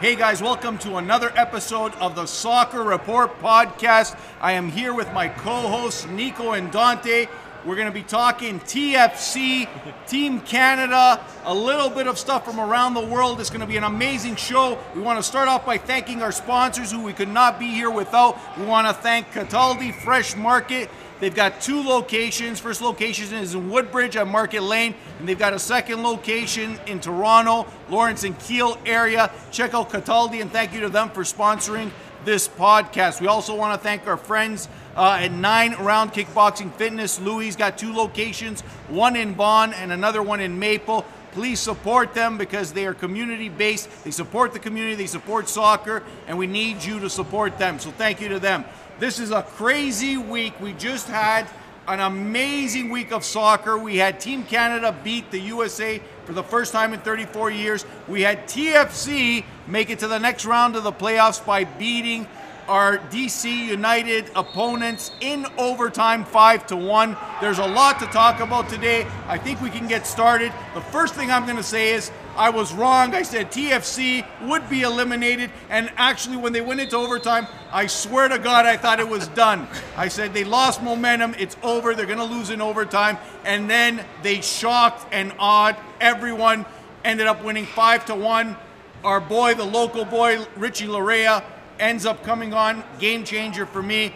Hey guys, welcome to another episode of the Soccer Report podcast. I am here with my co-hosts Nico and Dante. We're going to be talking TFC, Team Canada, a little bit of stuff from around the world. It's going to be an amazing show. We want to start off by thanking our sponsors who we could not be here without. We want to thank Cataldi Fresh Market. They've got two locations. First location is in Woodbridge at Market Lane, and they've got a second location in Toronto, Lawrence and Keele area. Check out Cataldi, and thank you to them for sponsoring this podcast. We also want to thank our friends at Nine Round Kickboxing Fitness. Louis got two locations, one in Vaughan and another one in Maple. Please support them because they are community-based. They support the community, they support soccer, and we need you to support them. So thank you to them. This is a crazy week. We just had an amazing week of soccer. We had Team Canada beat the USA for the first time in 34 years. We had TFC make it to the next round of the playoffs by beating our DC United opponents in overtime 5-1. There's a lot to talk about today. I think we can get started. The first thing I'm gonna say is I was wrong. I said TFC would be eliminated, and actually when they went into overtime, I swear to God, I thought it was done. I said they lost momentum, it's over, they're gonna lose in overtime, and then they shocked and awed everyone, ended up winning 5-1. Our boy, the local boy, Richie Laryea, ends up coming on, game changer for me.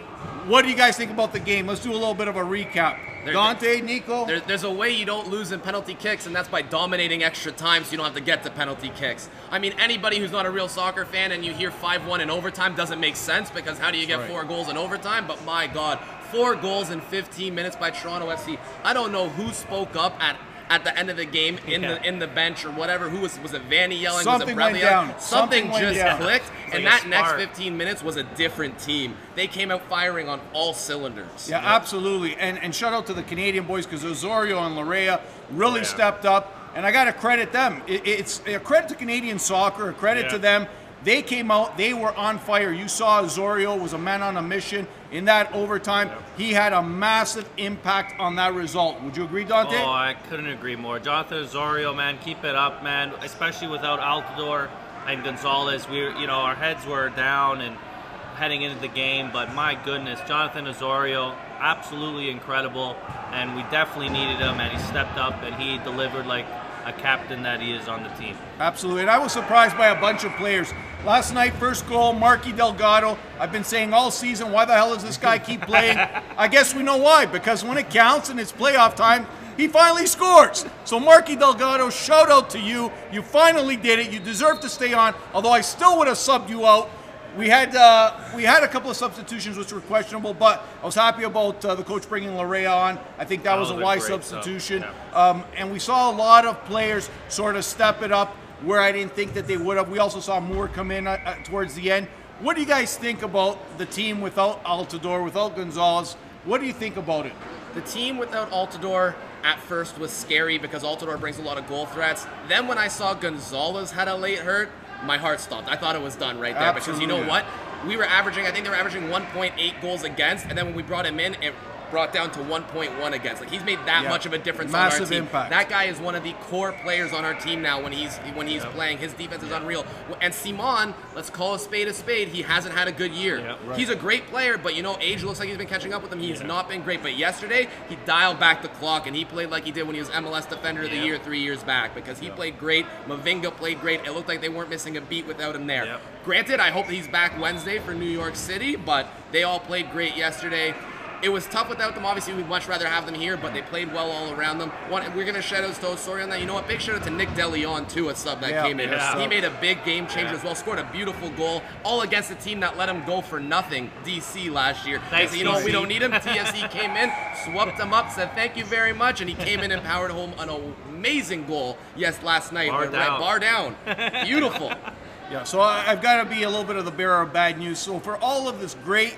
What do you guys think about the game? Let's do a little bit of a recap. Dante, Nico? There's a way you don't lose in penalty kicks, and that's by dominating extra time so you don't have to get to penalty kicks. I mean, anybody who's not a real soccer fan and you hear 5-1 in overtime doesn't make sense, because how do you get 4 goals in overtime? But my God, 4 goals in 15 minutes by Toronto FC. I don't know who spoke up at the end of the game in the bench or whatever. Who was it? Vanny yelling? Something was it Bradley yelling? Something just clicked, and like that next 15 minutes was a different team. They came out firing on all cylinders. Yeah, absolutely. And shout out to the Canadian boys, because Osorio and Laryea really stepped up, and I gotta credit them. It's a credit to Canadian soccer, a credit to them. They came out, they were on fire. You saw Osorio was a man on a mission in that overtime. He had a massive impact on that result. Would you agree, Dante? Oh, I couldn't agree more. Jonathan Osorio, man, keep it up, man. Especially without Altidore and Gonzalez. Our heads were down and heading into the game, but my goodness, Jonathan Osorio, absolutely incredible, and we definitely needed him, and he stepped up and he delivered like a captain that he is on the team. Absolutely, and I was surprised by a bunch of players. Last night, first goal, Marky Delgado. I've been saying all season, why the hell does this guy keep playing? I guess we know why, because when it counts and it's playoff time, he finally scores. So Marky Delgado, shout out to you. You finally did it. You deserve to stay on, although I still would have subbed you out. We had a couple of substitutions which were questionable, but I was happy about the coach bringing Laryea on. I think that was a wise substitution. And we saw a lot of players sort of step it up where I didn't think that they would have. We also saw Moore come in towards the end. What do you guys think about the team without Altidore, without Gonzalez? What do you think about it? The team without Altidore at first was scary because Altidore brings a lot of goal threats. Then when I saw Gonzalez had a late hurt, my heart stopped. I thought it was done right there. Absolutely. Because you know what? We were averaging, I think they were averaging 1.8 goals against, and then when we brought him in, it brought down to 1.1 against. Like, he's made that much of a difference on our team. Massive impact. That guy is one of the core players on our team now when he's playing. His defense is unreal. And Simon, let's call a spade, he hasn't had a good year. Yeah, right. He's a great player, but you know, age looks like he's been catching up with him. He's not been great, but yesterday, he dialed back the clock and he played like he did when he was MLS Defender of the Year 3 years back, because he played great. Mavinga played great. It looked like they weren't missing a beat without him there. Yeah. Granted, I hope he's back Wednesday for New York City, but they all played great yesterday. It was tough without them. Obviously, we'd much rather have them here, but they played well all around them. We're going to shout-outs to Osorio on that. You know what? Big shout-out to Nick De Leon, too, a sub that came in. He made a big game changer as well, scored a beautiful goal, all against a team that let him go for nothing, DC, last year. Thanks, you know what? We don't need him. TFC came in, swept him up, said thank you very much, and he came in and powered home an amazing goal, last night. Bar down. Beautiful. Yeah, so I've got to be a little bit of the bearer of bad news. So for all of this great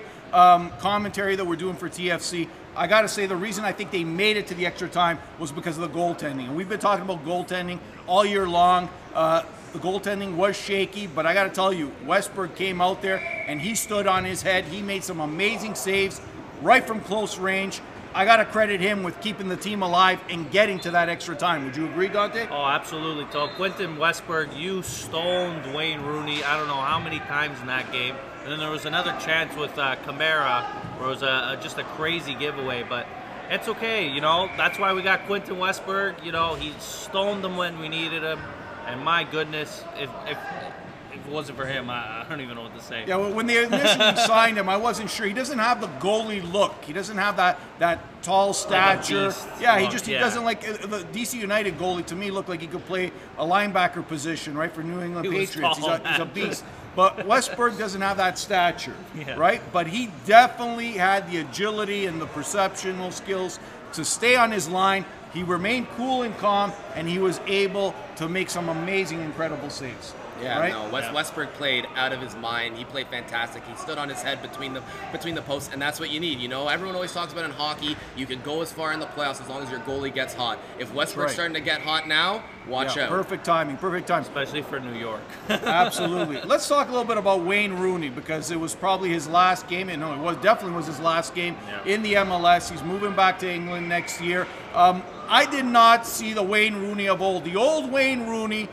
commentary that we're doing for TFC, I gotta say the reason I think they made it to the extra time was because of the goaltending. And we've been talking about goaltending all year long. The goaltending was shaky, but I gotta tell you, Westberg came out there and he stood on his head. He made some amazing saves right from close range. I got to credit him with keeping the team alive and getting to that extra time. Would you agree, Dante? Oh, absolutely. So Quentin Westberg, you stoned Wayne Rooney I don't know how many times in that game. And then there was another chance with Kamara where it was just a crazy giveaway. But it's okay, you know. That's why we got Quentin Westberg. You know, he stoned them when we needed him. And my goodness, if it wasn't for him, I don't even know what to say. Yeah, well, when they initially signed him, I wasn't sure. He doesn't have the goalie look. He doesn't have that tall stature. Like yeah, look, he doesn't like the DC United goalie. To me, looked like he could play a linebacker position, right, for New England Patriots. He's a beast. But Westberg doesn't have that stature, right? But he definitely had the agility and the perceptual skills to stay on his line. He remained cool and calm, and he was able to make some amazing, incredible saves. Yeah, right? Westberg played out of his mind. He played fantastic. He stood on his head between the posts, and that's what you need. You know, everyone always talks about in hockey, you can go as far in the playoffs as long as your goalie gets hot. If Westberg's starting to get hot now, watch out. Perfect timing, perfect time. Especially for New York. Absolutely. Let's talk a little bit about Wayne Rooney, because it was probably his last game, and no, it was definitely was his last game in the MLS. He's moving back to England next year. I did not see the Wayne Rooney of old. The old Wayne Rooney,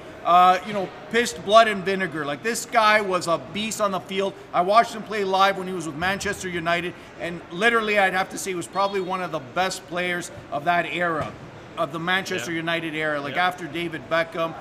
you know, pissed blood and vinegar. Like, this guy was a beast on the field. I watched him play live when he was with Manchester United, and literally I'd have to say he was probably one of the best players of that era, of the Manchester United era. Like, after David Beckham,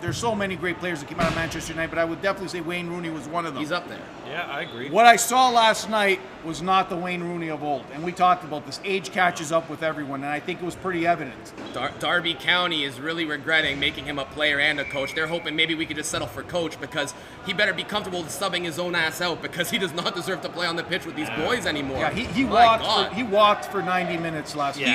there's so many great players that came out of Manchester United, but I would definitely say Wayne Rooney was one of them. He's up there. Yeah, I agree. What I saw last night was not the Wayne Rooney of old, and we talked about this. Age catches up with everyone, and I think it was pretty evident. Derby County is really regretting making him a player and a coach. They're hoping maybe we could just settle for coach, because he better be comfortable subbing his own ass out, because he does not deserve to play on the pitch with these boys anymore. Yeah, he walked for 90 minutes last week.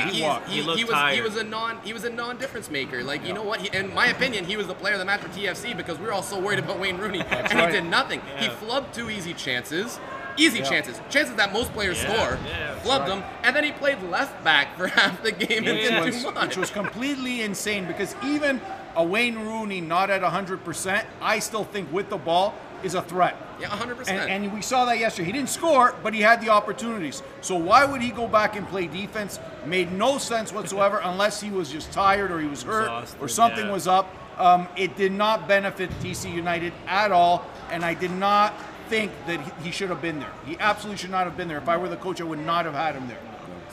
He was a non-difference maker. Like, you know what? In my opinion, he was the player of the match for TFC, because we were all so worried about Wayne Rooney, and he did nothing. He flubbed two easy chances. Chances that most players score, flubbed them, and then he played left back for half the game and didn't do much. Which was completely insane, because even a Wayne Rooney not at 100%, I still think with the ball is a threat. Yeah, 100%. And we saw that yesterday. He didn't score, but he had the opportunities. So why would he go back and play defense? Made no sense whatsoever, unless he was just tired or he was hurt or something was up. It did not benefit DC United at all, and I did not think that he should have been there. He absolutely should not have been there. If I were the coach, I would not have had him there.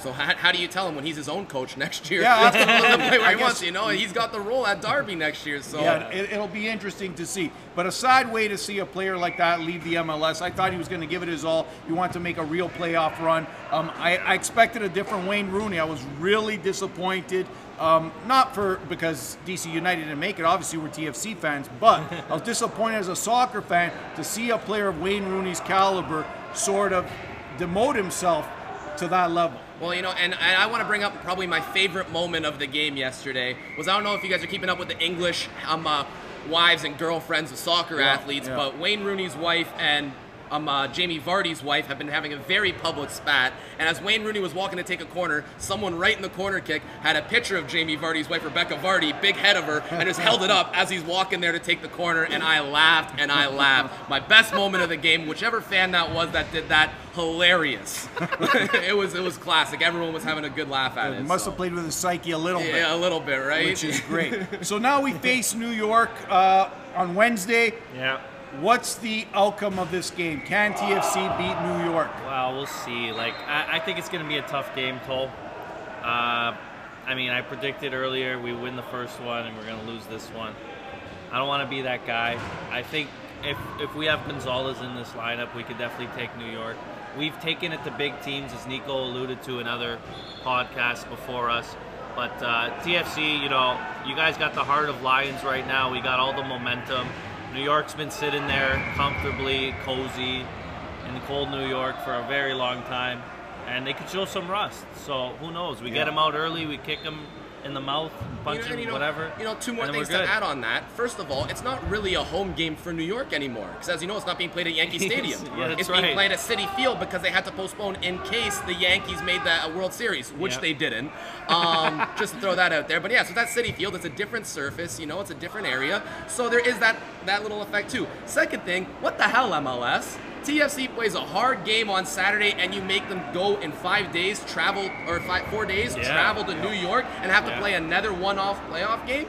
So how do you tell him when he's his own coach next year? Yeah, he's going to play where he wants, you know? He's got the role at Derby next year, so... Yeah, it'll be interesting to see. But a sad way to see a player like that leave the MLS. I thought he was going to give it his all. He wanted to make a real playoff run. I expected a different Wayne Rooney. I was really disappointed. Not because DC United didn't make it. Obviously, we're TFC fans. But I was disappointed as a soccer fan to see a player of Wayne Rooney's caliber sort of demote himself to that level. Well, you know, and I want to bring up probably my favorite moment of the game yesterday was, I don't know if you guys are keeping up with the English wives and girlfriends of soccer athletes, but Wayne Rooney's wife and Jamie Vardy's wife have been having a very public spat, and as Wayne Rooney was walking to take a corner, someone right in the corner kick had a picture of Jamie Vardy's wife, Rebecca Vardy, big head of her, and just held it up as he's walking there to take the corner, and I laughed and I laughed. My best moment of the game, whichever fan that was that did that, hilarious. it was classic. Everyone was having a good laugh at it. Must have played with his psyche a little bit. Yeah, a little bit, right? Which is great. So now we face New York on Wednesday. Yeah. What's the outcome of this game? Can TFC beat New York? Well, we'll see. Like, I think it's going to be a tough game, Cole. I mean, I predicted earlier we win the first one and we're going to lose this one. I don't want to be that guy. I think if we have Gonzalez in this lineup, we could definitely take New York. We've taken it to big teams, as Nico alluded to in other podcasts before us. But TFC, you know, you guys got the heart of lions right now. We got all the momentum. New York's been sitting there comfortably, cozy, in cold New York for a very long time, and they could show some rust. So who knows? We get them out early, we kick them in the mouth, punch them, whatever. You know, two more things to add on that. First of all, it's not really a home game for New York anymore, because as you know, it's not being played at Yankee Stadium. It's being played at City Field, because they had to postpone in case the Yankees made that a World Series, which they didn't. Just to throw that out there. But yeah, so that's City Field. It's a different surface, you know, it's a different area. So there is that little effect too. Second thing, what the hell, MLS? TFC plays a hard game on Saturday and you make them go in 5 days, travel, or 4 days, travel to New York and have to play another one-off playoff game,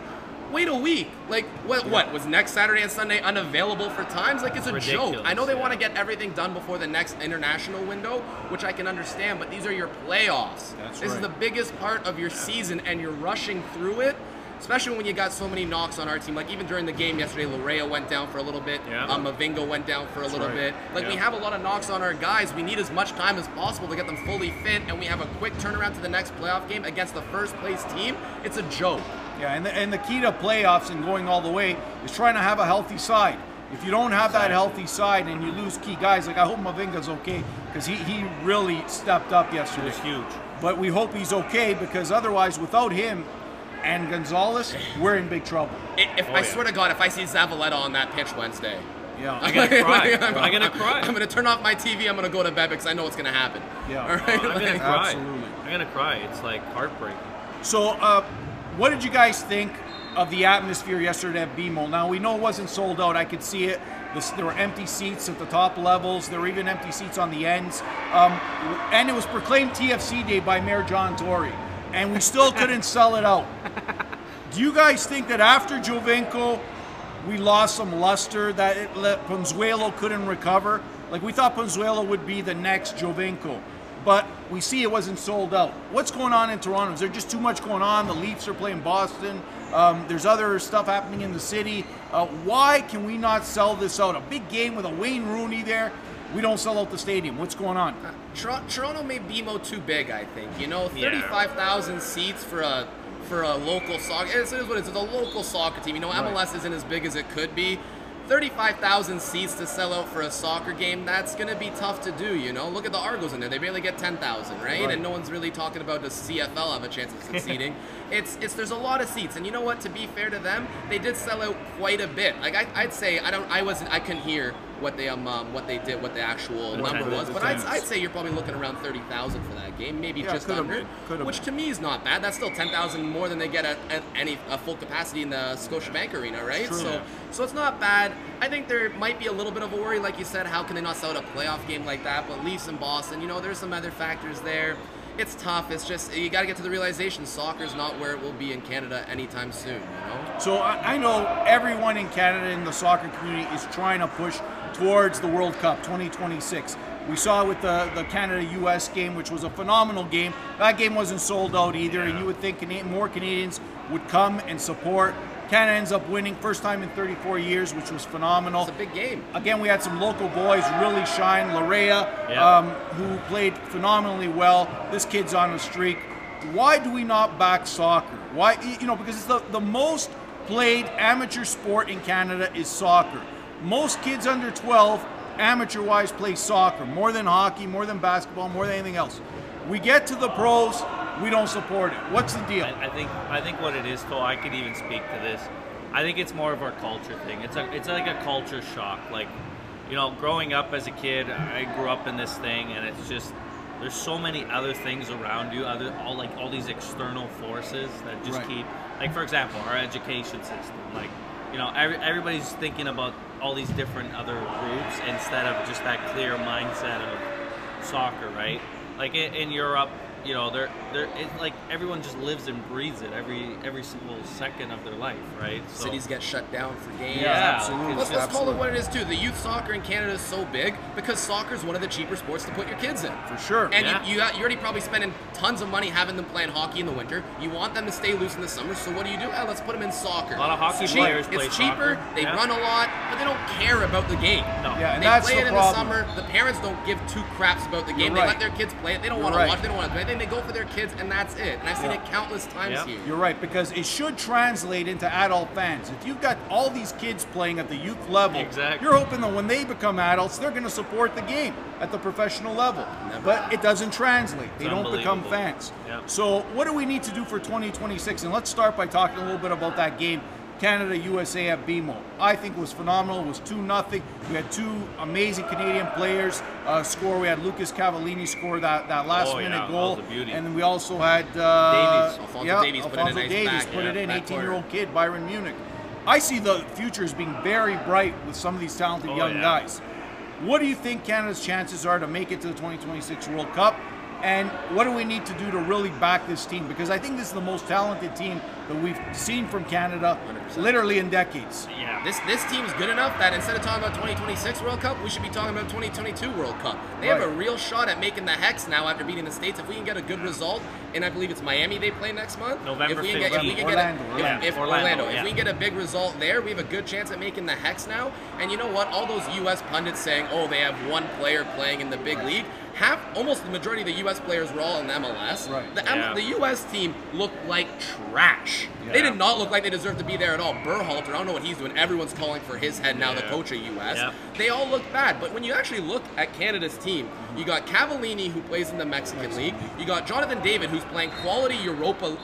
wait a week. Like, what was next Saturday and Sunday unavailable for times? Like, it's a ridiculous joke. I know they want to get everything done before the next international window, which I can understand, but these are your playoffs. This is the biggest part of your season and you're rushing through it. Especially when you got so many knocks on our team. Like, even during the game yesterday, Laryea went down for a little bit. Mavinga went down for a little bit. Like, we have a lot of knocks on our guys. We need as much time as possible to get them fully fit, and we have a quick turnaround to the next playoff game against the first-place team. It's a joke. Yeah, and the key to playoffs and going all the way is trying to have a healthy side. If you don't have that healthy side and you lose key guys, like, I hope Mavinga's okay because he really stepped up yesterday. It was huge. But we hope he's okay because otherwise, without him, and Gonzalez, we're in big trouble. I swear to God, if I see Zavaleta on that pitch Wednesday, I'm going to cry. I'm going to turn off my TV. I'm going to go to bed because I know what's going to happen. I'm going to cry. Absolutely. I'm going to cry. It's like heartbreaking. So what did you guys think of the atmosphere yesterday at BMO? Now, we know it wasn't sold out. I could see it. There were empty seats at the top levels. There were even empty seats on the ends. And it was proclaimed TFC Day by Mayor John Tory. And we still couldn't sell it out. Do you guys think that after Giovinco, we lost some luster, that Pozuelo couldn't recover? Like, we thought Pozuelo would be the next Giovinco, but we see it wasn't sold out. What's going on in Toronto? Is there just too much going on? The Leafs are playing Boston. There's other stuff happening in the city. Why can we not sell this out? A big game with a Wayne Rooney there. We don't sell out the stadium. What's going on? Toronto made BMO too big, I think. You know, 35,000 seats for a local soccer. It is what it is. It's a local soccer team. You know, MLS isn't as big as it could be. 35,000 seats to sell out for a soccer game, that's going to be tough to do, you know? Look at the Argos in there. They barely get 10,000, right? And no one's really talking about does CFL have a chance of succeeding. There's a lot of seats. And you know what? To be fair to them, they did sell out quite a bit. Like, I'd say, I couldn't hear what the actual number was. But I'd say you're probably looking around 30,000 for that game, maybe just under, which to me is not bad. That's still 10,000 more than they get at full capacity in the Scotiabank Arena, right? So it's not bad. I think there might be a little bit of a worry, like you said, how can they not sell out a playoff game like that? But Leafs and Boston, you know, there's some other factors there. It's tough. It's just, you got to get to the realization soccer's not where it will be in Canada anytime soon, you know? So I know everyone in Canada in the soccer community is trying to push towards the World Cup 2026. We saw with the Canada-US game, which was a phenomenal game. That game wasn't sold out either, and you would think more Canadians would come and support. Canada ends up winning, first time in 34 years, which was phenomenal. It's a big game. Again, we had some local boys really shine. Laryea, who played phenomenally well. This kid's on a streak. Why do we not back soccer? Why, you know, because it's the most played amateur sport in Canada is soccer. Most kids under 12, amateur-wise, play soccer, more than hockey, more than basketball, more than anything else. We get to the pros, we don't support it. What's the deal? I think what it is, Cole, I could even speak to this. I think it's more of our culture thing. It's like a culture shock. Like, you know, growing up as a kid, I grew up in this thing, and it's just there's so many other things around you, all these external forces that just keep, like, for example, our education system. Like, you know, everybody's thinking about all these different other groups instead of just that clear mindset of soccer, right? Like in Europe, you know, like everyone just lives and breathes it every single second of their life, right? So, cities get shut down for games. Yeah, absolutely. Let's call it what it is too. The youth soccer in Canada is so big because soccer is one of the cheaper sports to put your kids in. For sure. And you're already probably spending tons of money having them playing hockey in the winter. You want them to stay loose in the summer, so what do you do? Let's put them in soccer. A lot of hockey players play soccer. It's cheaper. They run a lot, but they don't care about the game. No. Yeah, and they play it in the summer. The parents don't give two craps about the game. They let their kids play it. They don't want to watch. They don't want to play it. They go for their kids, and that's it. And I've seen it countless times here. You're right, because it should translate into adult fans. If you've got all these kids playing at the youth level, you're hoping that when they become adults, they're going to support the game at the professional level. But it doesn't translate. They don't become fans. So what do we need to do for 2026? And let's start by talking a little bit about that game, Canada-USA at BMO. I think it was phenomenal. It was 2-0. We had two amazing Canadian players score. We had Lucas Cavallini score that last-minute goal. And then we also had Alphonse Davies put it in, 18-year-old kid, Bayern Munich. I see the future as being very bright with some of these talented young guys. What do you think Canada's chances are to make it to the 2026 World Cup? And what do we need to do to really back this team? Because I think this is the most talented team that we've seen from Canada 100%. Literally in decades. Yeah, this team is good enough that instead of talking about 2026 World Cup, we should be talking about 2022 World Cup. They have a real shot at making the Hex now after beating the States. If we can get a good result, and I believe it's Miami they play next month. November 15th. Orlando. If we can get a big result there, we have a good chance at making the Hex now. And you know what? All those U.S. pundits saying, oh, they have one player playing in the big league. Almost the majority of the U.S. players were all in the MLS. Right. The U.S. team looked like trash. Yeah. They did not look like they deserved to be there at all. Berhalter, I don't know what he's doing. Everyone's calling for his head now, the coach of U.S. Yeah. They all look bad. But when you actually look at Canada's team, you got Cavallini, who plays in the Mexican League. You got Jonathan David, who's playing quality Europa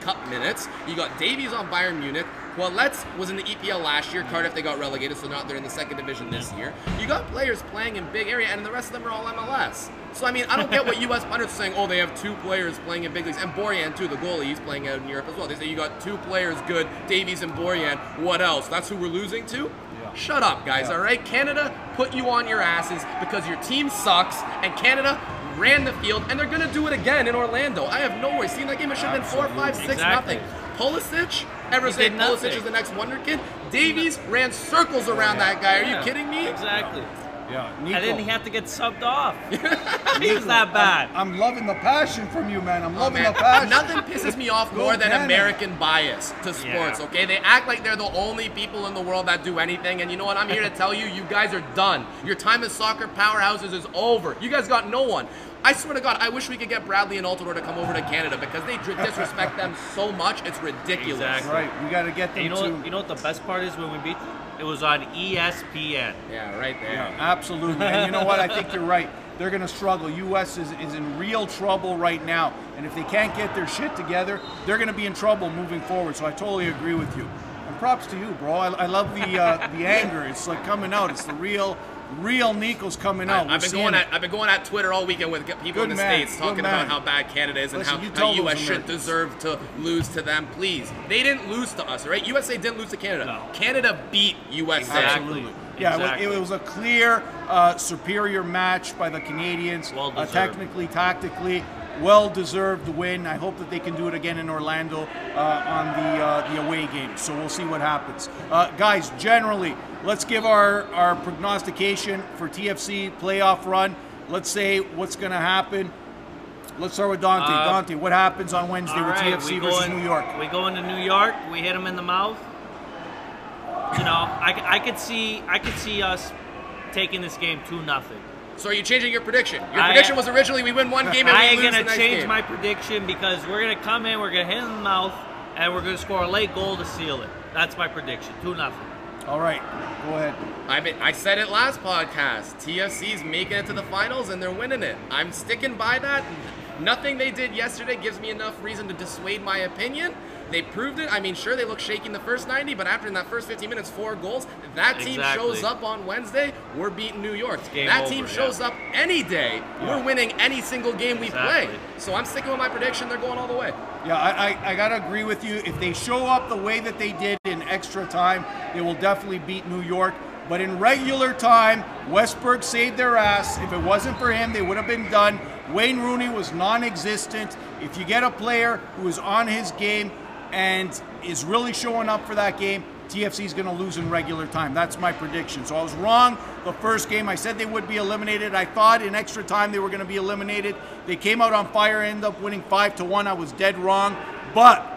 Cup minutes. You got Davies on Bayern Munich. Well, Letts was in the EPL last year. Cardiff, they got relegated, so they're in the second division this year. You got players playing in big area, and the rest of them are all MLS. So, I mean, I don't get what U.S. pundits are saying, oh, they have two players playing in big leagues. And Borjan, too, the goalie, he's playing out in Europe as well. They say you got two players good, Davies and Borjan. What else? That's who we're losing to? Yeah. Shut up, guys, all right? Canada put you on your asses because your team sucks, and Canada ran the field, and they're going to do it again in Orlando. I have no worries. Seeing that game, it should have been 4-5-6, nothing. Pulisic? Pulisic is the next wonder kid. Davies ran circles around that guy. Are you kidding me? Exactly. Yeah. Nico. And then he had to get subbed off. He's that bad. I'm loving the passion from you, man. I'm loving the passion. Nothing pisses me off more than American bias to sports, okay? They act like they're the only people in the world that do anything. And you know what? I'm here to tell you, you guys are done. Your time as soccer powerhouses is over. You guys got no one. I swear to God, I wish we could get Bradley and Altidore to come over to Canada because they disrespect them so much, it's ridiculous. Exactly. Right, we got to get them you know what the best part is when we beat them? It was on ESPN. Yeah, right there. Yeah, absolutely. And you know what? I think you're right. They're going to struggle. U.S. is in real trouble right now. And if they can't get their shit together, they're going to be in trouble moving forward. So I totally agree with you. And props to you, bro. I love the anger. It's like coming out. It's the real... Real Nico's coming out. I've been going at Twitter all weekend with people in the States talking about how bad Canada is and how U.S. should deserve to lose to them. Please, they didn't lose to us, right? USA didn't lose to Canada. No. Canada beat USA. Absolutely. Yeah, exactly. It was a clear superior match by the Canadians. Well deserved. Technically, tactically, well-deserved win. I hope that they can do it again in Orlando on the away game. So we'll see what happens. Guys, generally, let's give our prognostication for TFC playoff run. Let's say what's going to happen. Let's start with Dante. Dante, what happens on Wednesday with TFC versus New York? We go into New York. We hit them in the mouth. You know, I could see us taking this game 2-0. So are you changing your prediction? Your prediction was originally we win one game and we lose the next game. I am going to change my prediction because we're going to come in, we're going to hit in the mouth, and we're going to score a late goal to seal it. That's my prediction, 2-0. All right, go ahead. I said it last podcast. TFC's making it to the finals and they're winning it. I'm sticking by that. Nothing they did yesterday gives me enough reason to dissuade my opinion. They proved it. I mean, sure, they looked shaky in the first 90, but after in that first 15 minutes, 4 goals, that team shows up on Wednesday, we're beating New York. That team shows up any day, we're winning any single game we play. So I'm sticking with my prediction. They're going all the way. Yeah, I got to agree with you. If they show up the way that they did in extra time, they will definitely beat New York. But in regular time, Westberg saved their ass. If it wasn't for him, they would have been done. Wayne Rooney was non-existent. If you get a player who is on his game and is really showing up for that game, TFC is going to lose in regular time. That's my prediction. So I was wrong the first game. I said they would be eliminated. I thought in extra time they were going to be eliminated. They came out on fire, ended up winning 5-1. I was dead wrong. But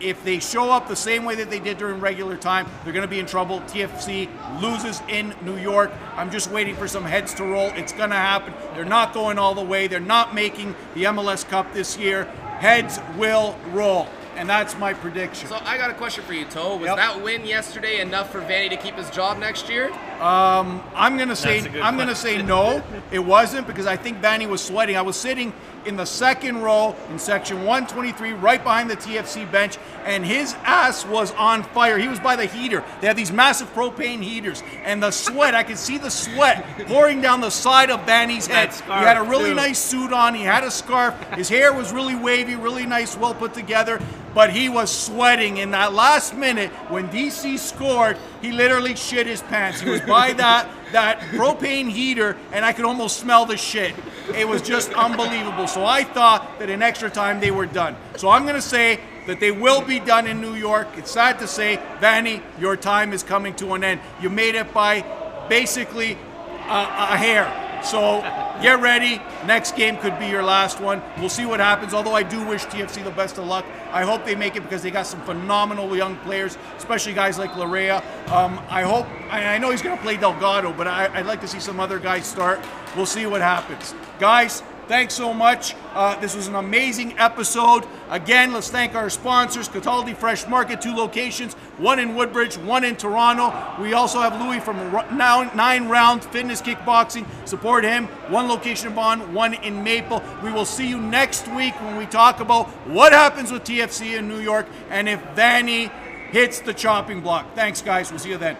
if they show up the same way that they did during regular time, they're going to be in trouble. TFC loses in New York. I'm just waiting for some heads to roll. It's going to happen. They're not going all the way. They're not making the MLS Cup this year. Heads will roll. And that's my prediction. So I got a question for you, Toe. Was that win yesterday enough for Vanny to keep his job next year? I'm gonna say no. It wasn't because I think Vanny was sweating. I was sitting in the second row in section 123, right behind the TFC bench, and his ass was on fire. He was by the heater. They had these massive propane heaters, and the sweat. I could see the sweat pouring down the side of Vanny's head. He had a really nice suit on. He had a scarf. His hair was really wavy, really nice, well put together. but he was sweating in that last minute when DC scored. He literally shit his pants. He was by that propane heater, and I could almost smell the shit. It was just unbelievable. So I thought that in extra time they were done. So I'm going to say that they will be done in New York. It's sad to say, Vanny, your time is coming to an end. You made it by basically a hair. So get ready. Next game could be your last one. We'll see what happens, although I do wish TFC the best of luck. I hope they make it because they got some phenomenal young players, especially guys like Laryea. I hope, I know he's going to play Delgado, but I'd like to see some other guys start. We'll see what happens. Guys, thanks so much. This was an amazing episode. Again, let's thank our sponsors, Cataldi Fresh Market, 2 locations, 1 in Woodbridge, 1 in Toronto. We also have Louis from Nine Round Fitness Kickboxing. Support him. 1 location in Vaughan, 1 in Maple. We will see you next week when we talk about what happens with TFC in New York and if Vanny hits the chopping block. Thanks, guys. We'll see you then.